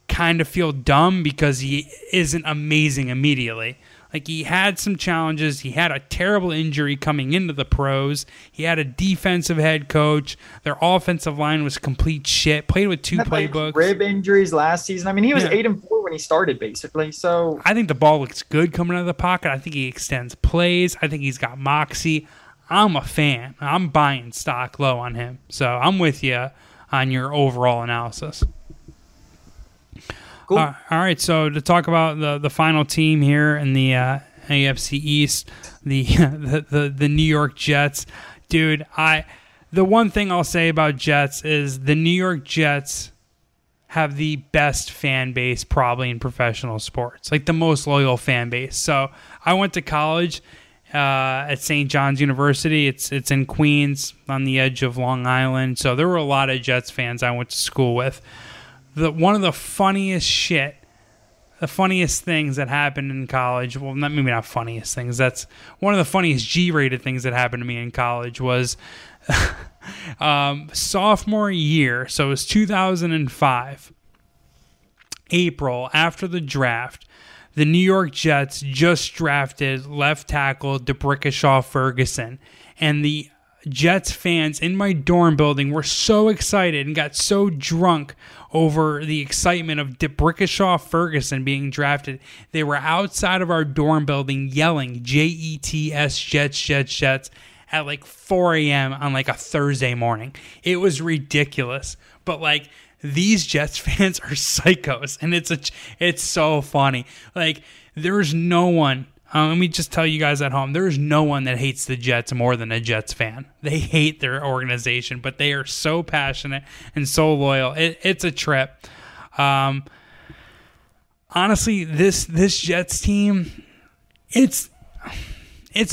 kind of feel dumb because he isn't amazing immediately. Like, he had some challenges. He had a terrible injury coming into the pros. He had a defensive head coach. Their offensive line was complete shit. Played with 2 playbooks. Like, rib injuries last season. I mean, he was 8-4 when he started, basically. So I think the ball looks good coming out of the pocket. I think he extends plays. I think he's got moxie. I'm a fan. I'm buying stock low on him. So I'm with you on your overall analysis. Cool. All right, so to talk about the final team here in the AFC East, the New York Jets. Dude, the one thing I'll say about Jets is the New York Jets have the best fan base probably in professional sports, like the most loyal fan base. So I went to college at St. John's University. It's in Queens on the edge of Long Island. So there were a lot of Jets fans I went to school with. One of the funniest things that happened in college, well, not maybe not funniest things, that's one of the funniest G-rated things that happened to me in college was sophomore year, so it was 2005, April, after the draft, the New York Jets just drafted left tackle DeBrickashaw Ferguson, and the Jets fans in my dorm building were so excited and got so drunk over the excitement of DeBrickashaw Ferguson being drafted. They were outside of our dorm building yelling Jets, Jets, Jets, Jets at like 4 a.m. on like a Thursday morning. It was ridiculous. But like, these Jets fans are psychos, and it's so funny. Like, there's no one. Let me just tell you guys at home, there's no one that hates the Jets more than a Jets fan. They hate their organization, but they are so passionate and so loyal. It's a trip. Honestly, this Jets team, it's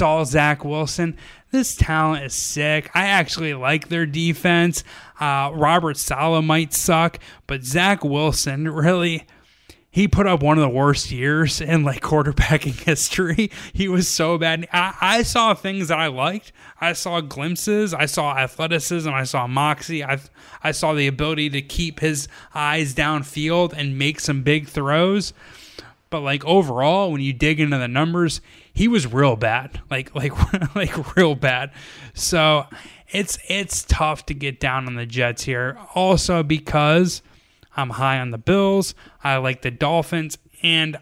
all Zach Wilson. This talent is sick. I actually like their defense. Robert Saleh might suck, but Zach Wilson really... He put up one of the worst years in like quarterbacking history. He was so bad. I saw things that I liked. I saw glimpses. I saw athleticism. I saw moxie. I saw the ability to keep his eyes downfield and make some big throws. But like, overall, when you dig into the numbers, he was real bad, like real bad. So it's tough to get down on the Jets here. Also because I'm high on the Bills, I like the Dolphins, and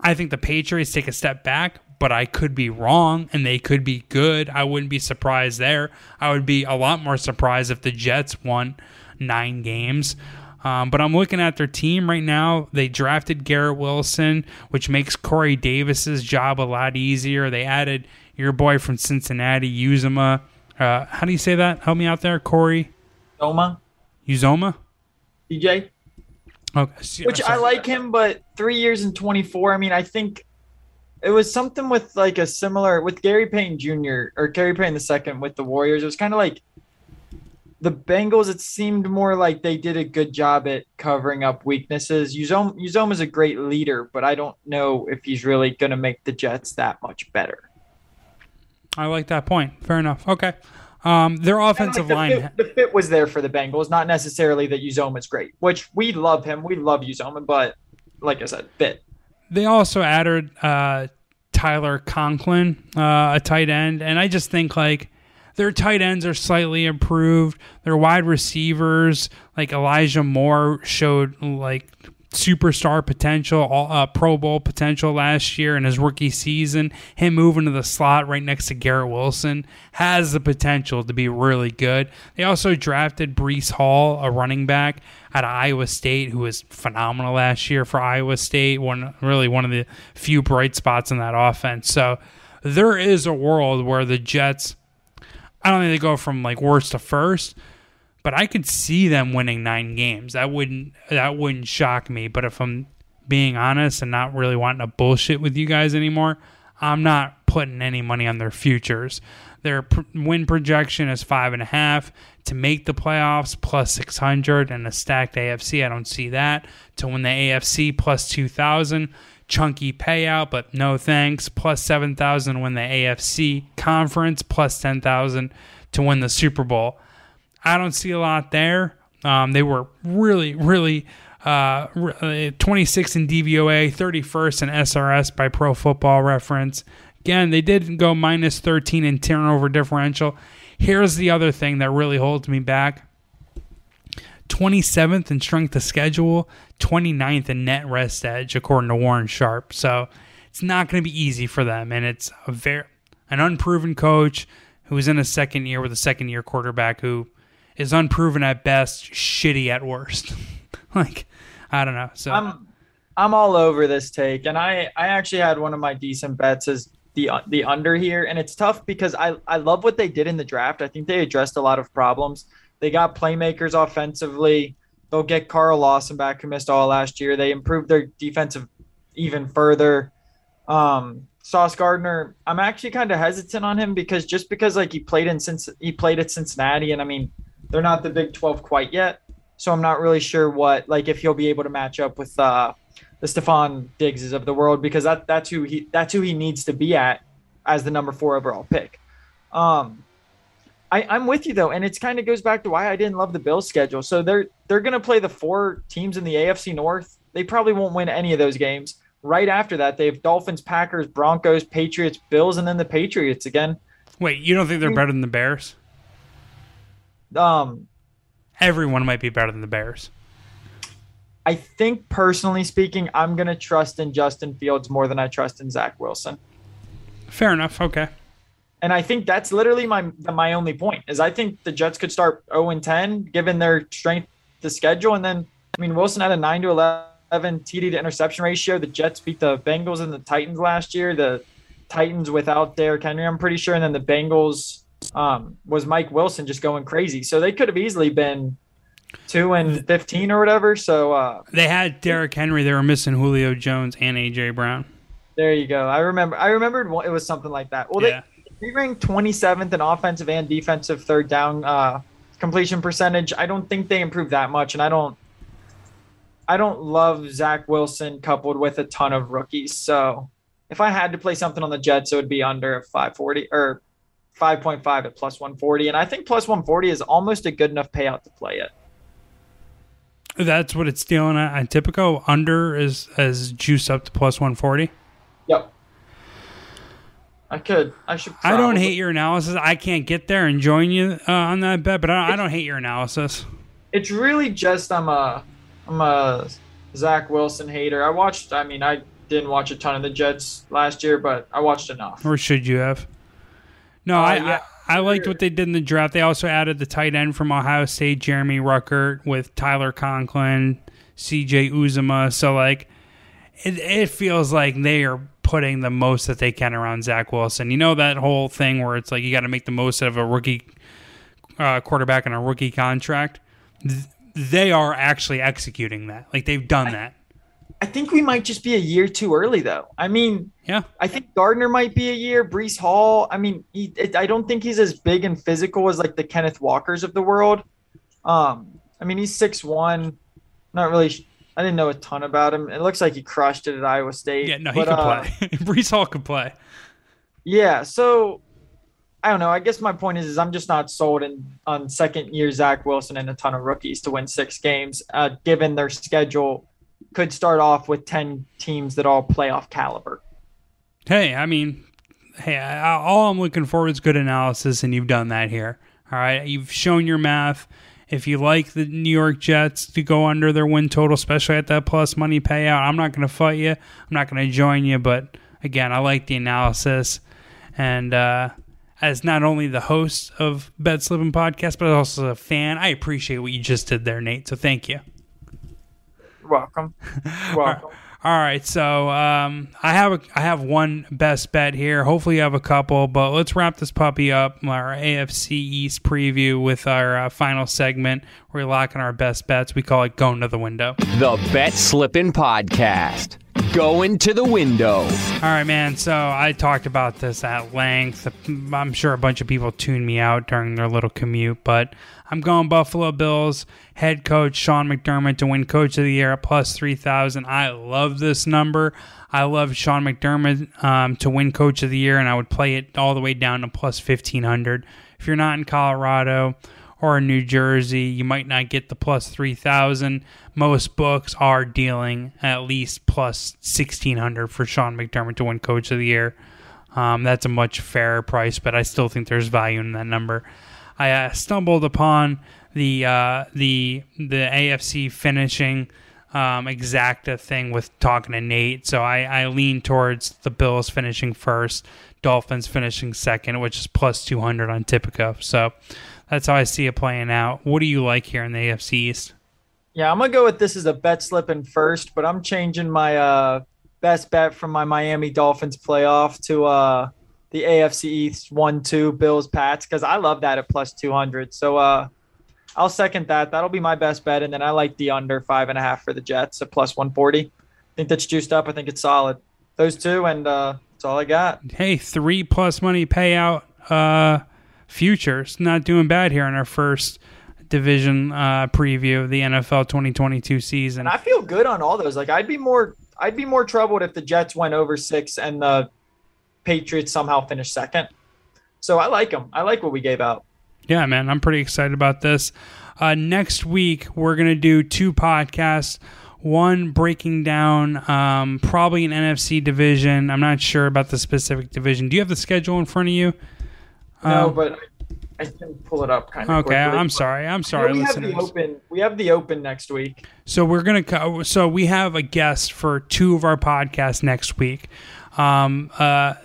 I think the Patriots take a step back, but I could be wrong, and they could be good. I wouldn't be surprised there. I would be a lot more surprised if the Jets won 9 games. But I'm looking at their team right now. They drafted Garrett Wilson, which makes Corey Davis's job a lot easier. They added your boy from Cincinnati, Uzoma. How do you say that? Help me out there, Corey. Uzoma? DJ? Okay. Which I like him, but 3 years and 24. I mean, I think it was something with like a similar with Gary Payton Jr. or Gary Payton II with the Warriors. It was kind of like the Bengals. It seemed more like they did a good job at covering up weaknesses. Uzoma is a great leader, but I don't know if he's really going to make the Jets that much better. I like that point. Fair enough. Okay. Their offensive line. The fit was there for the Bengals, not necessarily that Uzoma's great, which we love him. We love Uzoma, but like I said, fit. They also added Tyler Conklin, a tight end, and I just think like their tight ends are slightly improved. Their wide receivers, like Elijah Moore, showed like superstar potential, Pro Bowl potential last year in his rookie season. Him moving to the slot right next to Garrett Wilson has the potential to be really good. They also drafted Breece Hall, a running back out of Iowa State, who was phenomenal last year for Iowa State. One of the few bright spots in that offense. So there is a world where the Jets, I don't think they go from like worst to first, but I could see them winning 9 games. That wouldn't shock me. But if I'm being honest and not really wanting to bullshit with you guys anymore, I'm not putting any money on their futures. Their win projection is 5.5 to make the playoffs, plus 600, and a stacked AFC. I don't see that. To win the AFC, plus 2,000, chunky payout, but no thanks. Plus 7,000 win the AFC conference, plus 10,000 to win the Super Bowl. I don't see a lot there. They were really 26 in DVOA, 31st in SRS by Pro Football Reference. Again, they did go minus 13 in turnover differential. Here's the other thing that really holds me back. 27th in strength of schedule, 29th in net rest edge, according to Warren Sharp. So it's not going to be easy for them, and it's an unproven coach who is in a second year with a second-year quarterback who is unproven at best, shitty at worst. Like, I don't know. So I'm all over this take, and I actually had one of my decent bets as the under here, and it's tough because I love what they did in the draft. I think they addressed a lot of problems. They got playmakers offensively. They'll get Carl Lawson back, who missed all last year. They improved their defensive even further. Sauce Gardner, I'm actually kind of hesitant on him because like he played at Cincinnati, and I mean they're not the Big 12 quite yet, so I'm not really sure what like if he'll be able to match up with the Stephon Diggses of the world, because that's who he needs to be at as the number 4 overall pick. I'm with you though, and it kind of goes back to why I didn't love the Bills schedule. So they're gonna play the 4 teams in the AFC North. They probably won't win any of those games. Right after that, they have Dolphins, Packers, Broncos, Patriots, Bills, and then the Patriots again. Wait, you don't think they're better than the Bears? Everyone might be better than the Bears. I think, personally speaking, I'm going to trust in Justin Fields more than I trust in Zach Wilson. Fair enough. Okay. And I think that's literally my only point, is I think the Jets could start 0-10, given their strength to schedule. And then, I mean, Wilson had a 9-11. TD to interception ratio. The Jets beat the Bengals and the Titans last year. The Titans without Derrick Henry, I'm pretty sure, and then the Bengals was Mike Wilson just going crazy. So they could have easily been 2-15 or whatever. So they had Derrick Henry. They were missing Julio Jones and AJ Brown. There you go. I remembered it was something like that. Well, yeah. They ranked 27th in offensive and defensive third down completion percentage. I don't think they improved that much, and I don't love Zach Wilson coupled with a ton of rookies. So if I had to play something on the Jets, it would be under 540 or 5.5 at plus 140. And I think plus 140 is almost a good enough payout to play it. That's what it's stealing at on Tipico. Under is juice up to plus 140. Yep. I could. I should. Probably. I don't hate your analysis. I can't get there and join you on that bet, but I don't hate your analysis. It's really just I'm a Zach Wilson hater. I didn't watch a ton of the Jets last year, but I watched enough. Or should you have? No, I liked what they did in the draft. They also added the tight end from Ohio State, Jeremy Ruckert, with Tyler Conklin, C.J. Uzomah. So, like, it feels like they are putting the most that they can around Zach Wilson. You know that whole thing where it's like you got to make the most out of a rookie quarterback on a rookie contract? They are actually executing that. Like, they've done that. I think we might just be a year too early, though. I mean, yeah. I think Gardner might be a year. Breece Hall. I mean, I don't think he's as big and physical as like the Kenneth Walkers of the world. I mean, he's 6'1". Not really. I didn't know a ton about him. It looks like he crushed it at Iowa State. Yeah, no, he can play. Breece Hall can play. Yeah. So I don't know. I guess my point is I'm just not sold on second year Zach Wilson and a ton of rookies to win 6 games, given their schedule. Could start off with 10 teams that all playoff caliber. All I'm looking for is good analysis, and you've done that here. All right, you've shown your math. If you like the New York Jets to go under their win total, especially at that plus money payout, I'm not going to fight you. I'm not going to join you, but again, I like the analysis. And as not only the host of Bet Slippin' Podcast, but also a fan, I appreciate what you just did there, Nate, so thank you. Welcome. All right, so I have one best bet here. Hopefully you have a couple, but let's wrap this puppy up, our AFC East preview, with our final segment. We're locking our best bets. We call it Going to the Window. The Bet Slippin' Podcast. Going to the window. All right, man, so I talked about this at length. I'm sure a bunch of people tuned me out during their little commute, but I'm going Buffalo Bills head coach Sean McDermott to win Coach of the Year at plus 3,000. I love this number. I love Sean McDermott to win Coach of the Year, and I would play it all the way down to plus 1,500. If you're not in Colorado or in New Jersey, you might not get the plus 3,000. Most books are dealing at least plus 1,600 for Sean McDermott to win Coach of the Year. That's a much fairer price, but I still think there's value in that number. I stumbled upon the AFC finishing exacta thing with talking to Nate, so I lean towards the Bills finishing first, Dolphins finishing second, which is plus 200 on Tipico. So that's how I see it playing out. What do you like here in the AFC East? Yeah, I'm going to go with this as a bet slipping first, but I'm changing my best bet from my Miami Dolphins playoff to the AFC East 1-2 Bills-Pats, because I love that at plus 200. So I'll second that. That'll be my best bet, and then I like the under 5.5 for the Jets at plus 140. I think that's juiced up. I think it's solid. Those two, and that's all I got. Hey, 3+ money payout. Futures not doing bad here in our first division preview of the NFL 2022 season. And I feel good on all those. Like, I'd be more troubled if the Jets went over 6 and the Patriots somehow finished second. So I like them. I like what we gave out. Yeah, man, I'm pretty excited about this. Next week we're gonna do 2 podcasts. One breaking down probably an NFC division. I'm not sure about the specific division. Do you have the schedule in front of you? No, but I can pull it up kind of quickly. Okay, I'm sorry. We have the open next week. So we're going to. So we have a guest for 2 of our podcasts next week. The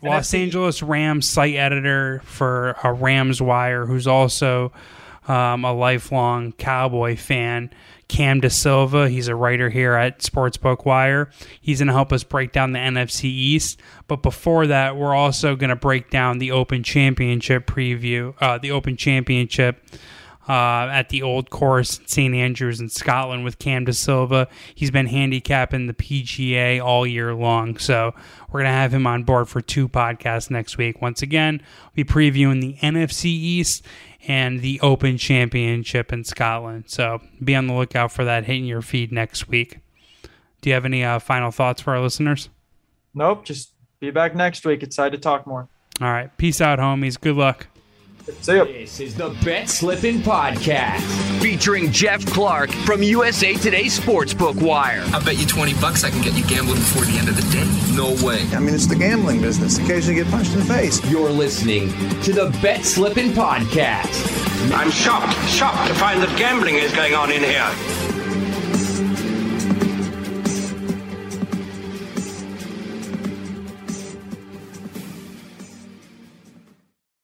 Los Angeles Rams site editor for a Rams Wire, who's also a lifelong Cowboy fan, Cam DeSilva. He's a writer here at Sportsbook Wire. He's going to help us break down the NFC East. But before that, we're also going to break down the Open Championship preview, the Open Championship at the Old Course at St. Andrews in Scotland with Cam DeSilva. He's been handicapping the PGA all year long. So we're going to have him on board for 2 podcasts next week. Once again, we'll be previewing the NFC East and the Open Championship in Scotland. So be on the lookout for that hitting your feed next week. Do you have any final thoughts for our listeners? Nope, just be back next week. Excited to talk more. All right, peace out, homies. Good luck. See ya. This is the Bet Slippin' Podcast featuring Jeff Clark from USA Today Sportsbook Wire. I bet you $20 I can get you gambling before the end of the day. No way. I mean, it's the gambling business. Occasionally get punched in the face. You're listening to the Bet Slippin' Podcast. I'm shocked to find that gambling is going on in here.